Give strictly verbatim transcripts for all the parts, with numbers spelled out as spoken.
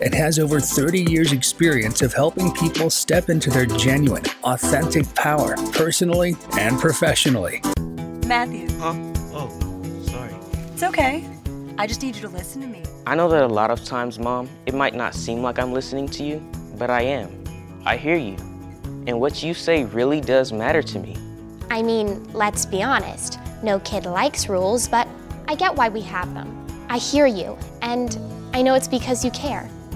and has over thirty years experience of helping people step into their genuine, authentic power, personally and professionally. Matthew. Huh? Oh, sorry. It's okay. I just need you to listen to me. I know that a lot of times, Mom, it might not seem like I'm listening to you, but I am. I hear you. And what you say really does matter to me. I mean, let's be honest. No kid likes rules, but I get why we have them. I hear you, and I know it's because you care.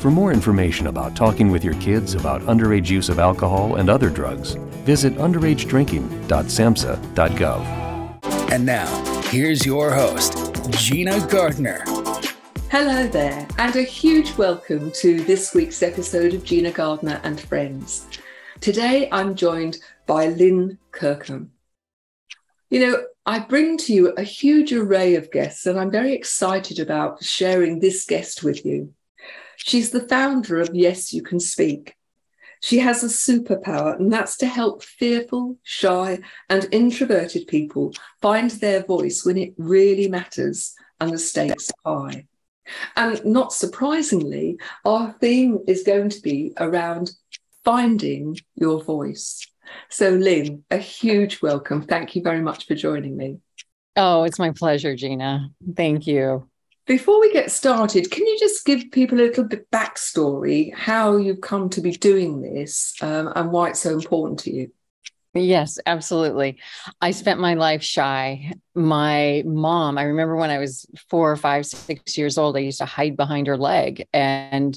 For more information about talking with your kids about underage use of alcohol and other drugs, visit underage drinking dot samhsa dot gov. And now, here's your host, Gina Gardiner. Hello there, and a huge welcome to this week's episode of Gina Gardiner and Friends. Today, I'm joined by Lynn Kirkham. You know, I bring to you a huge array of guests, and I'm very excited about sharing this guest with you. She's the founder of Yes, You Can Speak. She has a superpower, and that's to help fearful, shy, and introverted people find their voice when it really matters and the stakes are high. And not surprisingly, our theme is going to be around finding your voice. So, Lynn, a huge welcome. Thank you very much for joining me. Oh, it's my pleasure, Gina. Thank you. Before we get started, can you just give people a little bit backstory, how you've come to be doing this um, and why it's so important to you? Yes, absolutely. I spent my life shy. My mom, I remember when I was four or five, six years old, I used to hide behind her leg. And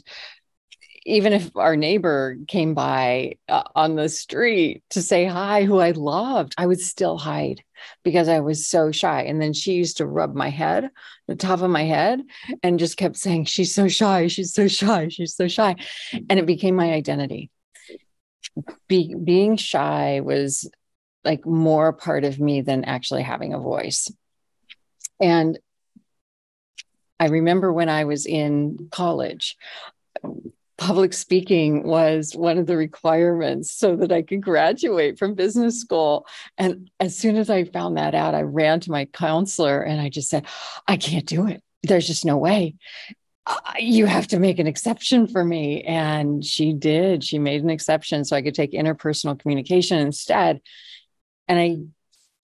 even if our neighbor came by uh, on the street to say hi, who I loved, I would still hide because I was so shy. And then she used to rub my head, the top of my head, and just kept saying, she's so shy, she's so shy, she's so shy. And it became my identity. Be- being shy was like more a part of me than actually having a voice. And I remember when I was in college, public speaking was one of the requirements so that I could graduate from business school. And as soon as I found that out, I ran to my counselor and I just said, I can't do it. There's just no way. Uh, you have to make an exception for me. And she did. She made an exception so I could take interpersonal communication instead. And I,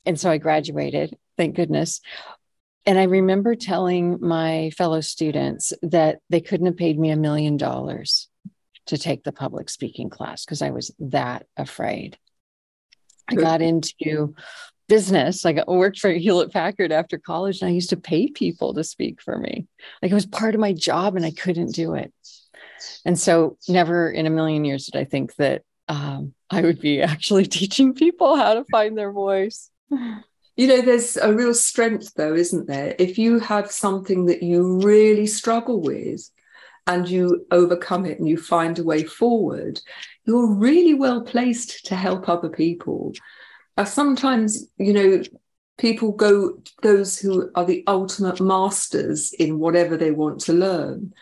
and so I graduated, thank goodness. And I remember telling my fellow students that they couldn't have paid me a million dollars to take the public speaking class because I was that afraid. I got into business. I got, worked for Hewlett Packard after college, and I used to pay people to speak for me. Like it was part of my job, and I couldn't do it. And so, never in a million years did I think that um, I would be actually teaching people how to find their voice. You know, there's a real strength, though, isn't there? If you have something that you really struggle with, and you overcome it and you find a way forward, you're really well placed to help other people. Uh, sometimes, you know, people go, those who are the ultimate masters in whatever they want to learn.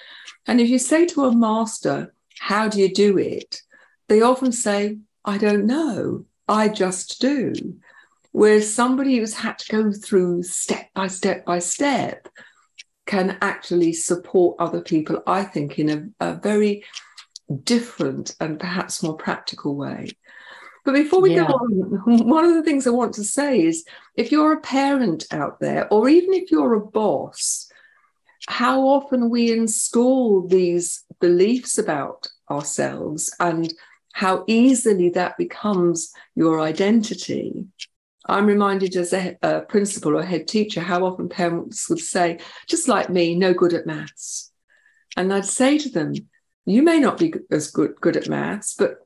And if you say to a master, how do you do it? They often say, I don't know, I just do. Whereas somebody who's had to go through step by step by step can actually support other people, I think, in a, a very different and perhaps more practical way. But before we yeah. go on, one of the things I want to say is, if you're a parent out there, or even if you're a boss, how often we install these beliefs about ourselves and how easily that becomes your identity. I'm reminded as a, a principal or head teacher how often parents would say, just like me, no good at maths. And I'd say to them, you may not be as good, good at maths, but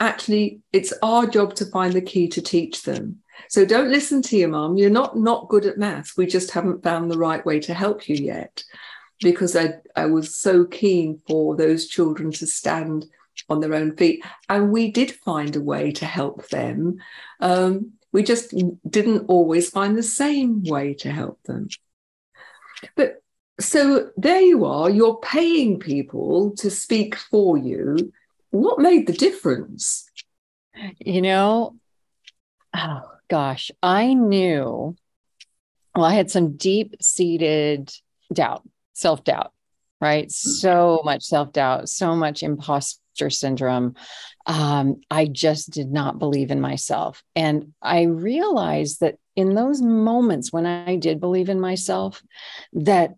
actually it's our job to find the key to teach them. So don't listen to your mum. You're not not good at maths. We just haven't found the right way to help you yet. Because I, I was so keen for those children to stand on their own feet. And we did find a way to help them. Um, we just didn't always find the same way to help them. But so there you are, you're paying people to speak for you. What made the difference? You know, oh gosh, I knew, well, I had some deep-seated doubt. Self-doubt, right? So much self-doubt, so much imposter syndrome. Um, I just did not believe in myself. And I realized that in those moments when I did believe in myself, that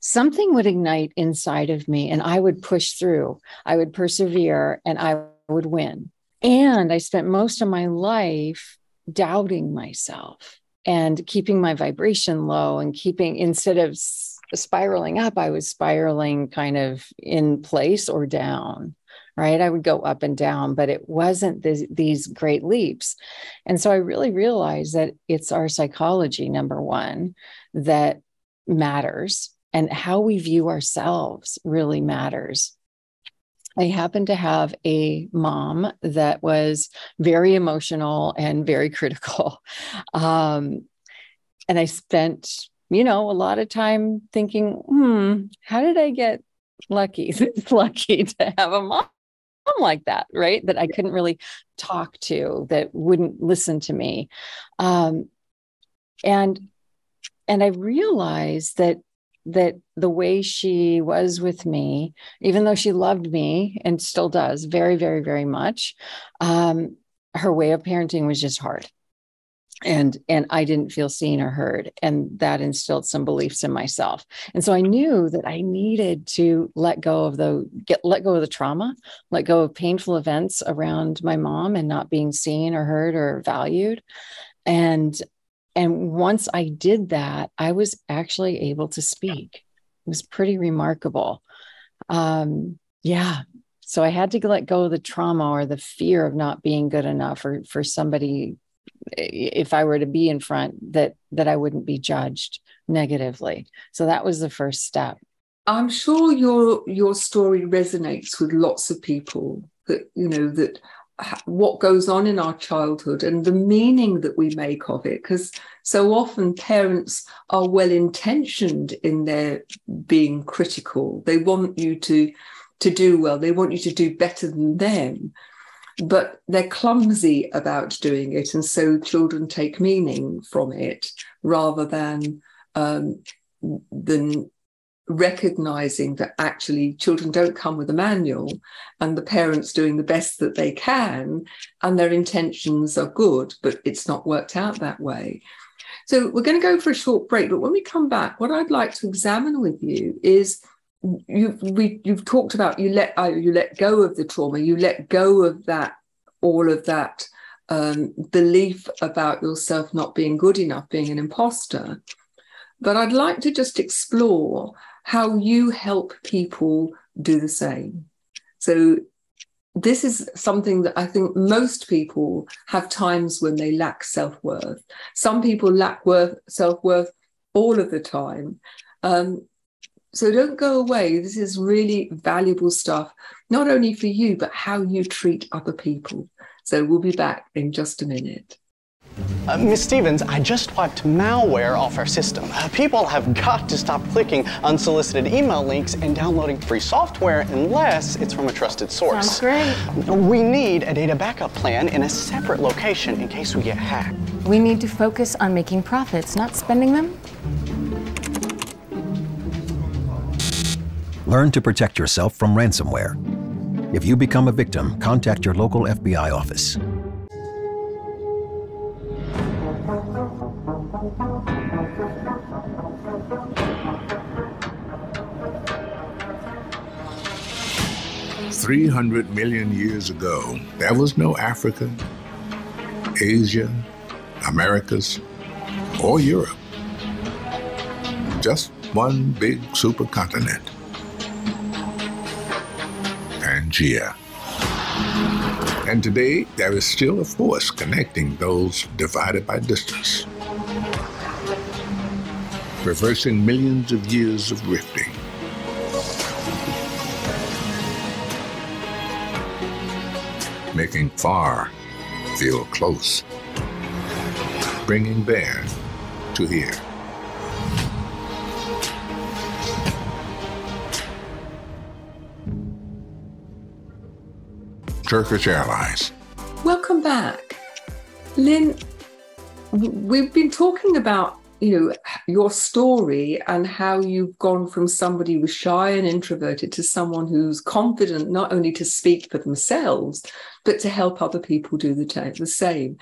something would ignite inside of me and I would push through, I would persevere, and I would win. And I spent most of my life doubting myself and keeping my vibration low and keeping, instead of spiraling up, I was spiraling kind of in place or down, right? I would go up and down, but it wasn't this, these great leaps. And so I really realized that it's our psychology, number one, that matters, and how we view ourselves really matters. I happened to have a mom that was very emotional and very critical. Um, and I spent you know, a lot of time thinking, hmm, how did I get lucky, lucky to have a mom like that, right? That I couldn't really talk to, that wouldn't listen to me. Um, and, and I realized that, that the way she was with me, even though she loved me and still does very, very, very much, um, her way of parenting was just hard. And, and I didn't feel seen or heard. And that instilled some beliefs in myself. And so I knew that I needed to let go of the, get, let go of the trauma, let go of painful events around my mom and not being seen or heard or valued. And, and once I did that, I was actually able to speak. It was pretty remarkable. Um, yeah. So I had to let go of the trauma or the fear of not being good enough, or for somebody, if I were to be in front, that, that I wouldn't be judged negatively. So that was the first step. I'm sure your, your story resonates with lots of people, that, you know, that what goes on in our childhood and the meaning that we make of it. Because so often parents are well-intentioned in their being critical. They want you to, to do well. They want you to do better than them. But they're clumsy about doing it, and so children take meaning from it rather than um, than recognizing that actually children don't come with a manual, and the parents doing the best that they can, and their intentions are good, but it's not worked out that way. So we're going to go for a short break, but when we come back, what I'd like to examine with you is, You've, we, you've talked about you let uh, you let go of the trauma, you let go of that, all of that um, belief about yourself not being good enough, being an imposter. But I'd like to just explore how you help people do the same. So this is something that I think most people have times when they lack self-worth. Some people lack worth, self-worth all of the time. Um, So don't go away. This is really valuable stuff, not only for you, but how you treat other people. So we'll be back in just a minute. Uh, Miss Stevens, I just wiped malware off our system. Uh, people have got to stop clicking unsolicited email links and downloading free software unless it's from a trusted source. Sounds great. We need a data backup plan in a separate location in case we get hacked. We need to focus on making profits, not spending them. Learn to protect yourself from ransomware. If you become a victim, contact your local F B I office. three hundred million years ago, there was no Africa, Asia, Americas, or Europe. Just one big supercontinent. Pangea. And today, there is still a force connecting those divided by distance, reversing millions of years of rifting. Making far feel close, bringing there to here. Turkish Airlines. Welcome back. Lynn, we've been talking about, you know, your story and how you've gone from somebody who was shy and introverted to someone who's confident not only to speak for themselves, but to help other people do the, t- the same.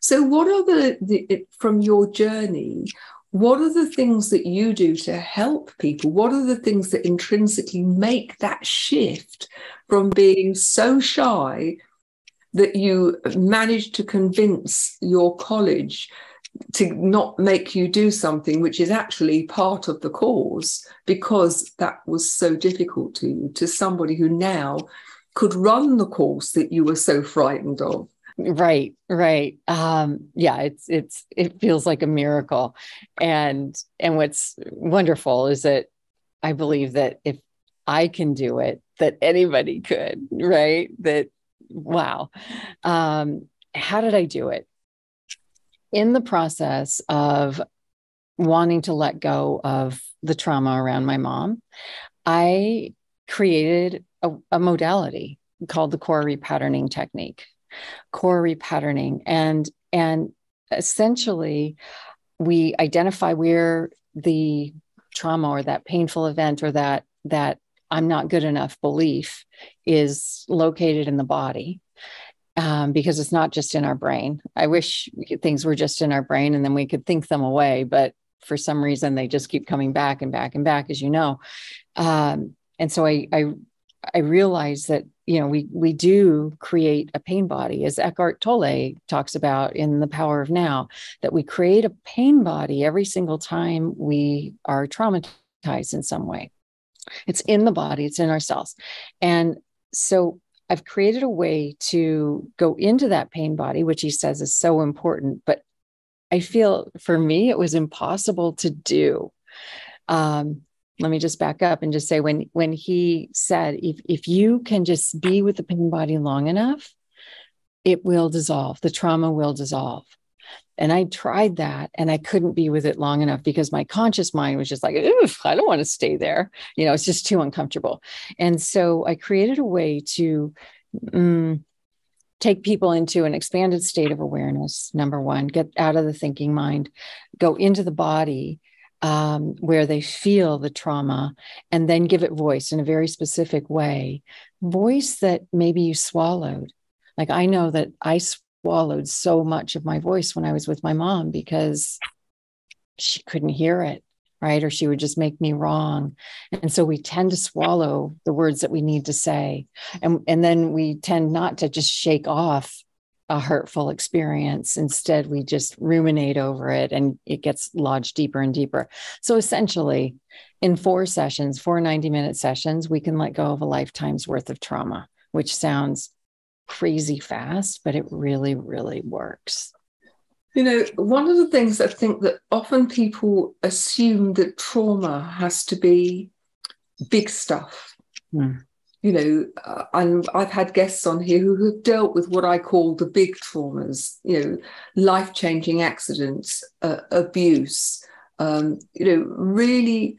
So what are the, the, from your journey, what are the things that you do to help people? What are the things that intrinsically make that shift from being so shy that you managed to convince your college to not make you do something which is actually part of the cause because that was so difficult to you, to somebody who now could run the course that you were so frightened of? Right, right. Um, yeah, it's it's it feels like a miracle. And and what's wonderful is that I believe that if I can do it, that anybody could, right? That, wow. Um, how did I do it? In the process of wanting to let go of the trauma around my mom, I created a, a modality called the core repatterning technique. Core repatterning. And, and essentially, we identify where the trauma or that painful event or that, that I'm not good enough belief is located in the body. Um, because it's not just in our brain. I wish we could, things were just in our brain and then we could think them away, but for some reason they just keep coming back and back and back, as you know. Um, and so I, I, I realized that, you know, we, we do create a pain body, as Eckhart Tolle talks about in The Power of Now, that we create a pain body every single time we are traumatized in some way. It's in the body, it's in ourselves. And so I've created a way to go into that pain body, which he says is so important, but I feel for me, it was impossible to do. Um, let me just back up and just say, when, when he said, if, if you can just be with the pain body long enough, it will dissolve. The trauma will dissolve. And I tried that and I couldn't be with it long enough because my conscious mind was just like, oof, I don't want to stay there. You know, it's just too uncomfortable. And so I created a way to um, take people into an expanded state of awareness. Number one, get out of the thinking mind, go into the body um, where they feel the trauma, and then give it voice in a very specific way. Voice that maybe you swallowed. Like I know that I swallowed. swallowed so much of my voice when I was with my mom because she couldn't hear it, right? Or she would just make me wrong. And so we tend to swallow the words that we need to say. And, and then we tend not to just shake off a hurtful experience. Instead, we just ruminate over it and it gets lodged deeper and deeper. So essentially, in four sessions, four ninety-minute sessions, we can let go of a lifetime's worth of trauma, which sounds crazy fast, but it really, really works. You know, one of the things I think that often people assume that trauma has to be big stuff. Mm. You know, uh, and I've had guests on here who have dealt with what I call the big traumas, you know, life-changing accidents, uh, abuse, um, you know, really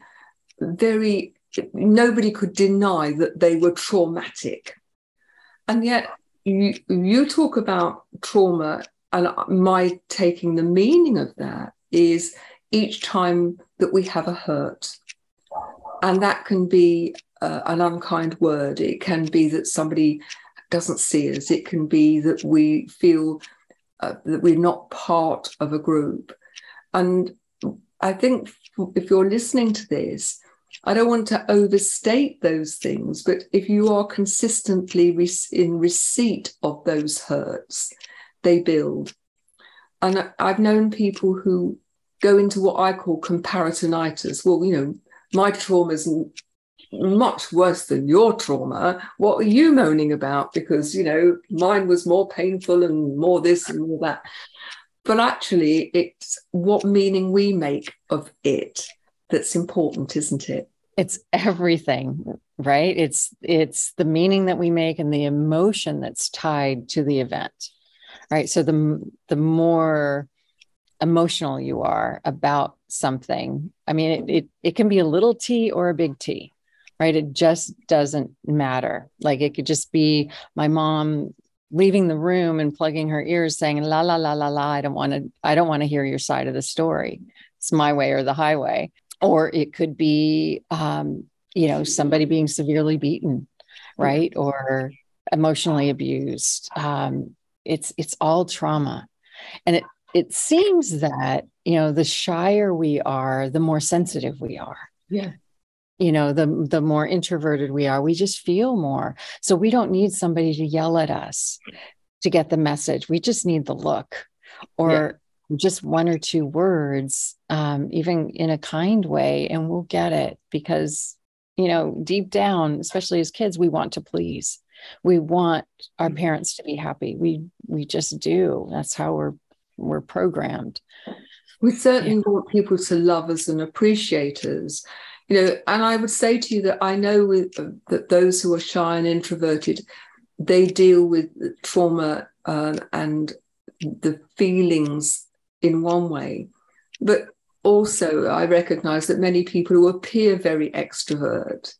very, nobody could deny that they were traumatic. And yet, You, you talk about trauma, and my taking the meaning of that is each time that we have a hurt, and that can be uh, an unkind word. It can be that somebody doesn't see us. It can be that we feel uh, that we're not part of a group. And I think if you're listening to this, I don't want to overstate those things, but if you are consistently re- in receipt of those hurts, they build. And I've known people who go into what I call comparatinitis. Well, you know, my trauma is much worse than your trauma. What are you moaning about? Because, you know, mine was more painful and more this and all that. But actually, it's what meaning we make of it that's important, isn't it? It's everything, right? It's it's the meaning that we make and the emotion that's tied to the event, right? So the the more emotional you are about something, I mean, it it, it can be a little T or a big T, right? It just doesn't matter. Like it could just be my mom leaving the room and plugging her ears saying, la, la, la, la, la, I don't want to, I don't want to hear your side of the story. It's my way or the highway. Or it could be, um, you know, somebody being severely beaten, right? Or emotionally abused. Um, it's, it's all trauma. And it, it seems that, you know, the shyer we are, the more sensitive we are. Yeah. You know, the, the more introverted we are, we just feel more. So we don't need somebody to yell at us to get the message. We just need the look or yeah. just one or two words, um, even in a kind way, and we'll get it because, you know, deep down, especially as kids, we want to please. We want our parents to be happy. We, we just do. That's how we're, we're programmed. We certainly yeah. want people to love us and appreciate us. You know, and I would say to you that I know with, uh, that those who are shy and introverted, they deal with trauma uh, and the feelings in one way. But also I recognize that many people who appear very extrovert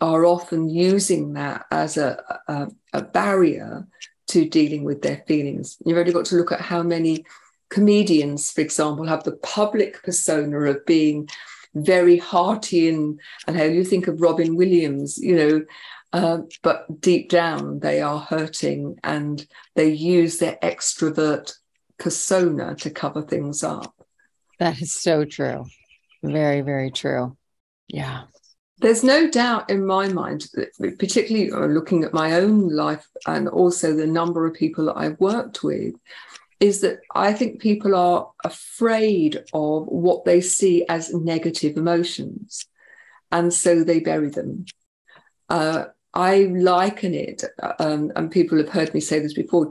are often using that as a, a, a barrier to dealing with their feelings. You've only got to look at how many comedians, for example, have the public persona of being very hearty and, and how you think of Robin Williams, you know, uh, but deep down they are hurting and they use their extrovert persona to cover things up. That is so true. Very, very true. Yeah. There's no doubt in my mind, particularly looking at my own life and also the number of people that I've worked with, is that I think people are afraid of what they see as negative emotions, and so they bury them. Uh, I liken it, um, and people have heard me say this before,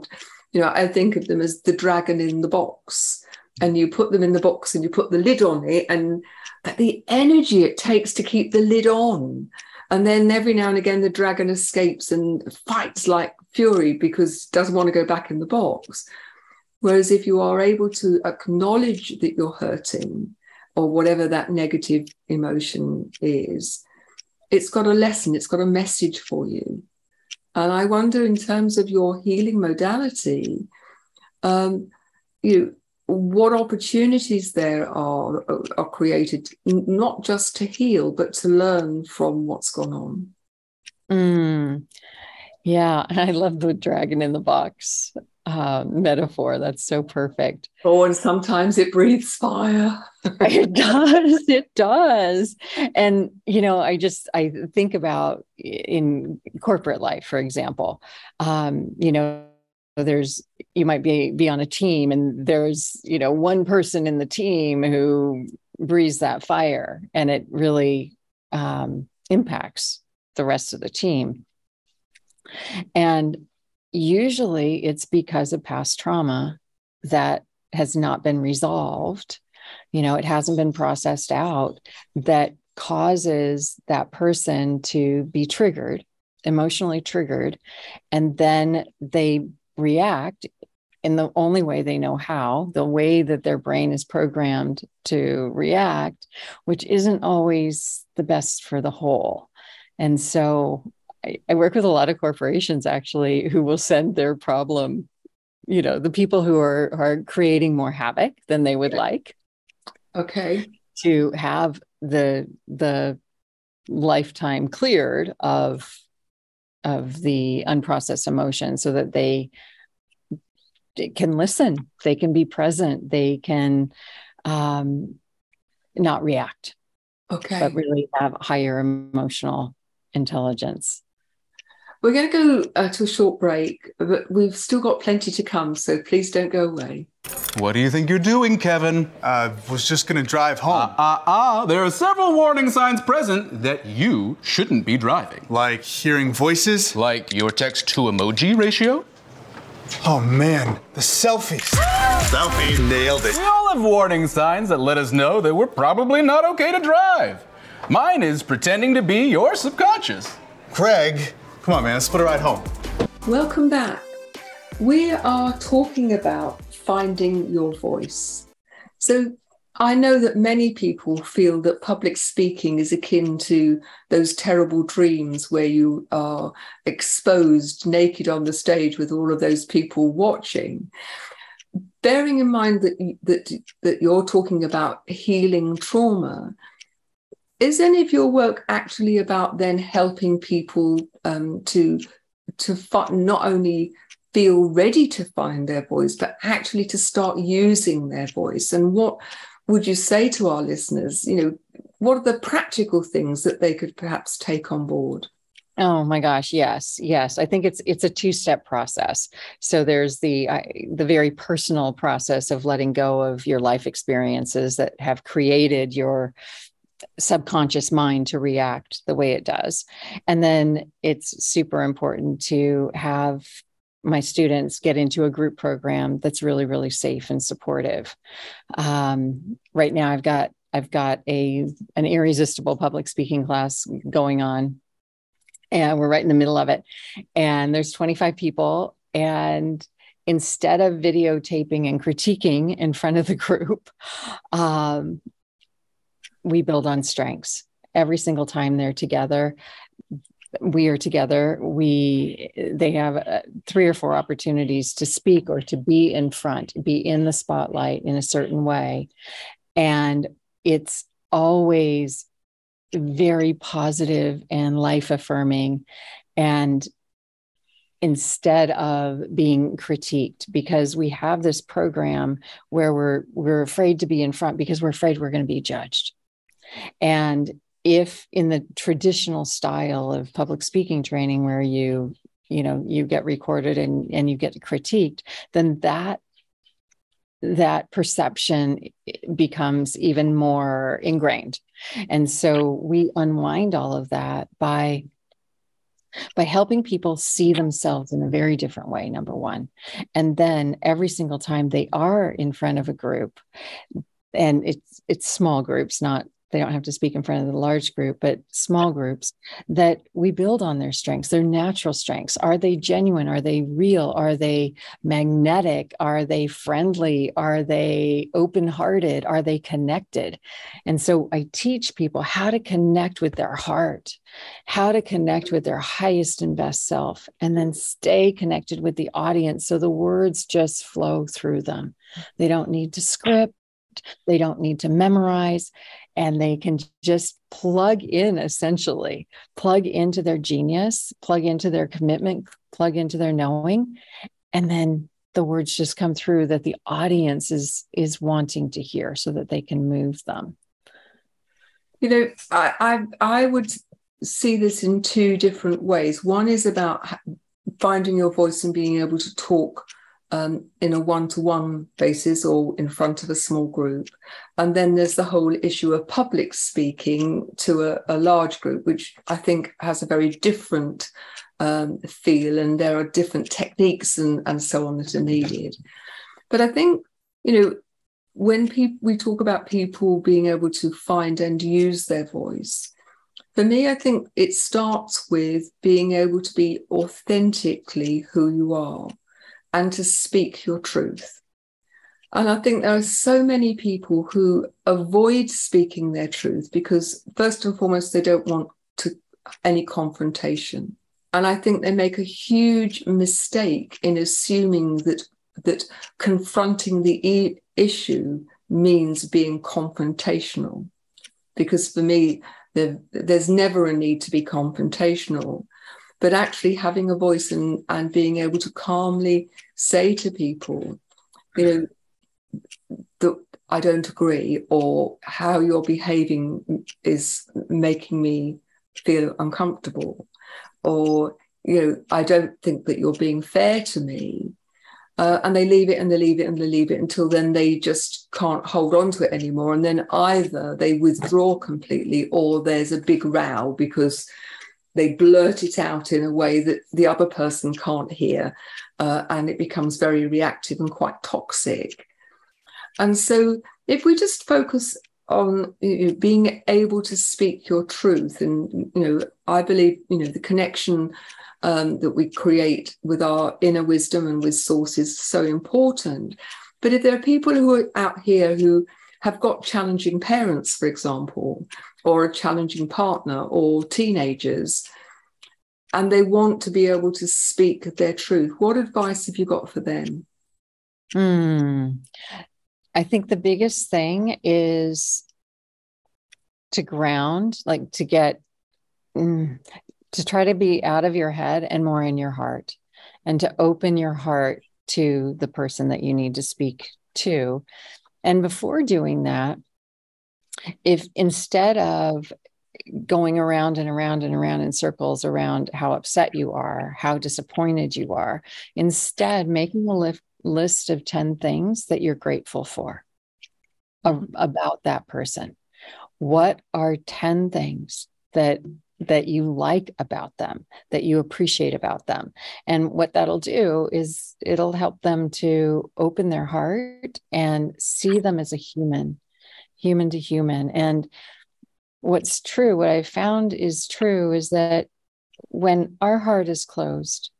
you know, I think of them as the dragon in the box, and you put them in the box and you put the lid on it, and the energy it takes to keep the lid on. And then every now and again, the dragon escapes and fights like fury because it doesn't want to go back in the box. Whereas if you are able to acknowledge that you're hurting or whatever that negative emotion is, it's got a lesson, it's got a message for you. And I wonder in terms of your healing modality, um, you what opportunities there are, are created, not just to heal, but to learn from what's gone on. Mm. Yeah, I love the dragon in the box. Uh, metaphor. That's so perfect. Oh, and sometimes it breathes fire. It does. It does. And, you know, I just, I think about in corporate life, for example, um, you know, there's, you might be, be on a team and there's, you know, one person in the team who breathes that fire and it really um, impacts the rest of the team. And usually it's because of past trauma that has not been resolved. You know, it hasn't been processed out that causes that person to be triggered, emotionally triggered. And then they react in the only way they know how, the way that their brain is programmed to react, which isn't always the best for the whole. And so I work with a lot of corporations actually who will send their problem, you know, the people who are, are creating more havoc than they would like. Okay. To have the, the lifetime cleared of, of the unprocessed emotion so that they can listen, they can be present, they can um, not react. Okay. But really have higher emotional intelligence. We're going to go uh, to a short break, but we've still got plenty to come, so please don't go away. What do you think you're doing, Kevin? I uh, was just gonna drive home. Ah, uh, ah, uh, uh, there are several warning signs present that you shouldn't be driving. Like hearing voices? Like your text to emoji ratio? Oh man, the selfies. Selfie, nailed it. We all have warning signs that let us know that we're probably not okay to drive. Mine is pretending to be your subconscious. Craig, come on man, let's put a ride home. Welcome back. We are talking about finding your voice. So I know that many people feel that public speaking is akin to those terrible dreams where you are exposed naked on the stage with all of those people watching. Bearing in mind that, that, that you're talking about healing trauma, is any of your work actually about then helping people um, to, to fi- not only feel ready to find their voice, but actually to start using their voice? And what would you say to our listeners? You know, what are the practical things that they could perhaps take on board? Oh my gosh. Yes. Yes. I think it's, it's a two-step process. So there's the, uh, the very personal process of letting go of your life experiences that have created your subconscious mind to react the way it does. And then it's super important to have my students get into a group program that's really, really safe and supportive. Um, right now I've got, I've got a, an irresistible public speaking class going on and we're right in the middle of it. And there's twenty-five people. And instead of videotaping and critiquing in front of the group, um, we build on strengths every single time they're together. We are together. We, they have uh, three or four opportunities to speak or to be in front, be in the spotlight in a certain way. And it's always very positive and life affirming. And instead of being critiqued, because we have this program where we're, we're afraid to be in front because we're afraid we're going to be judged. And if in the traditional style of public speaking training where you, you know, you get recorded and, and you get critiqued, then that, that perception becomes even more ingrained. And so we unwind all of that by, by helping people see themselves in a very different way, number one. And then every single time they are in front of a group, and it's, it's small groups, not, they don't have to speak in front of the large group, but small groups, that we build on their strengths, their natural strengths. Are they genuine? Are they real? Are they magnetic? Are they friendly? Are they open-hearted? Are they connected? And so I teach people how to connect with their heart, how to connect with their highest and best self, and then stay connected with the audience so the words just flow through them. They don't need to script. They don't need to memorize, and they can just plug in, essentially, plug into their genius, plug into their commitment, plug into their knowing. And then the words just come through that the audience is, is wanting to hear so that they can move them. You know, I, I, I would see this in two different ways. One is about finding your voice and being able to talk Um, in a one-to-one basis or in front of a small group. And then there's the whole issue of public speaking to a, a large group, which I think has a very different um, feel, and there are different techniques and, and so on that are needed. But I think, you know, when pe- we talk about people being able to find and use their voice, for me, I think it starts with being able to be authentically who you are, and to speak your truth. And I think there are so many people who avoid speaking their truth because first and foremost, they don't want to any confrontation. And I think they make a huge mistake in assuming that, that confronting the e- issue means being confrontational. Because for me, there, there's never a need to be confrontational. But actually having a voice and, and being able to calmly say to people, you know, that I don't agree, or how you're behaving is making me feel uncomfortable, or, you know, I don't think that you're being fair to me. Uh, and they leave it and they leave it and they leave it until then they just can't hold on to it anymore. And then either they withdraw completely or there's a big row because they blurt it out in a way that the other person can't hear. Uh, and it becomes very reactive and quite toxic. And so if we just focus on you know, being able to speak your truth, and, you know, I believe, you know, the connection um, that we create with our inner wisdom and with source is so important. But if there are people who are out here who have got challenging parents, for example, or a challenging partner or teenagers, and they want to be able to speak their truth, what advice have you got for them? Mm. I think the biggest thing is to ground, like to get, to try to be out of your head and more in your heart, and to open your heart to the person that you need to speak to. And before doing that, if instead of going around and around and around in circles around how upset you are, how disappointed you are, instead making a lift list of ten things that you're grateful for uh, about that person. What are ten things that that you like about them, that you appreciate about them? And what that'll do is it'll help them to open their heart and see them as a human, human to human. And what's true, what I found is true, is that when our heart is closed,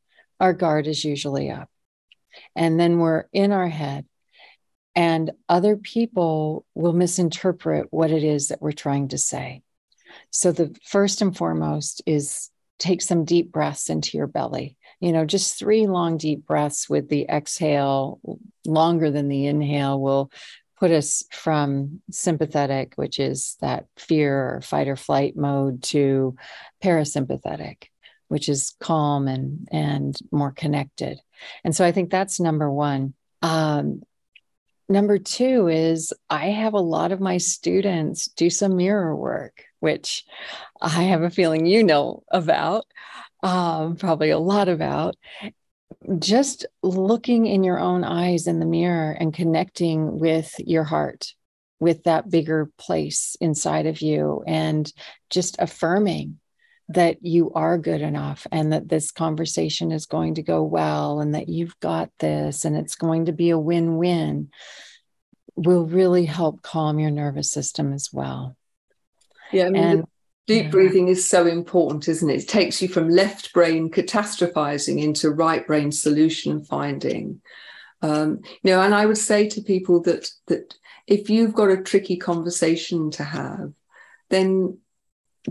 our guard is usually up. And then we're in our head, and other people will misinterpret what it is that we're trying to say. So the first and foremost is take some deep breaths into your belly, you know, just three long, deep breaths with the exhale longer than the inhale will put us from sympathetic, which is that fear or fight or flight mode, to parasympathetic, which is calm and, and more connected. And so I think that's number one. Um, number two is I have a lot of my students do some mirror work, which I have a feeling you know about, um, probably a lot about. Just looking in your own eyes in the mirror and connecting with your heart, with that bigger place inside of you, and just affirming that you are good enough, and that this conversation is going to go well, and that you've got this, and it's going to be a win-win, will really help calm your nervous system as well. Yeah, I mean, and, deep yeah. breathing is so important, isn't it? It takes you from left brain catastrophizing into right brain solution finding. Um, you know, and I would say to people that that if you've got a tricky conversation to have, then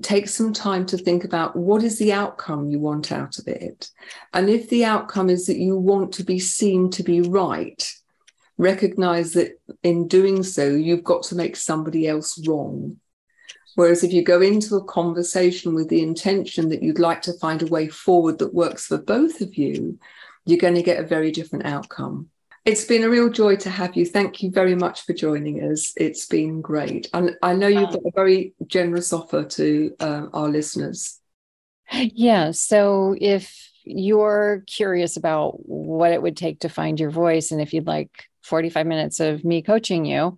take some time to think about what is the outcome you want out of it. And if the outcome is that you want to be seen to be right, recognize that in doing so, you've got to make somebody else wrong. Whereas if you go into a conversation with the intention that you'd like to find a way forward that works for both of you, you're going to get a very different outcome. It's been a real joy to have you. Thank you very much for joining us. It's been great. And I know you've got a very generous offer to um, our listeners. Yeah. So if you're curious about what it would take to find your voice, and if you'd like forty-five minutes of me coaching you,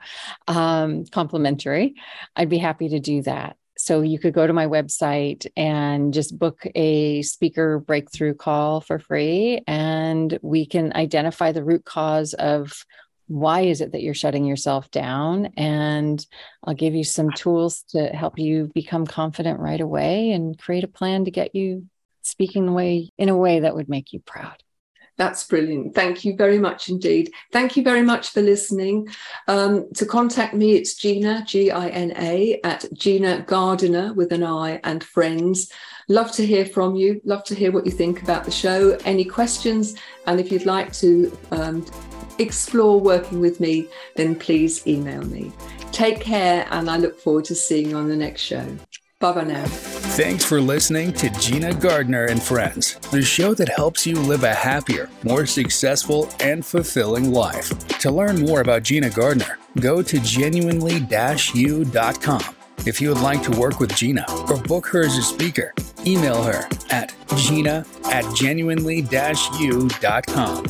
um, complimentary, I'd be happy to do that. So you could go to my website and just book a speaker breakthrough call for free, and we can identify the root cause of why is it that you're shutting yourself down. And I'll give you some tools to help you become confident right away and create a plan to get you speaking the way in a way that would make you proud. That's brilliant. Thank you very much indeed. Thank you very much for listening. Um, to contact me, it's Gina, G I N A, at Gina Gardiner with an I and friends. Love to hear from you. Love to hear what you think about the show, any questions. And if you'd like to um, explore working with me, then please email me. Take care, and I look forward to seeing you on the next show. Bye-bye now. Thanks for listening to Gina Gardiner and Friends, the show that helps you live a happier, more successful, and fulfilling life. To learn more about Gina Gardiner, go to genuinely dash you dot com. If you would like to work with Gina or book her as a speaker, email her at gina at genuinely dash you dot com.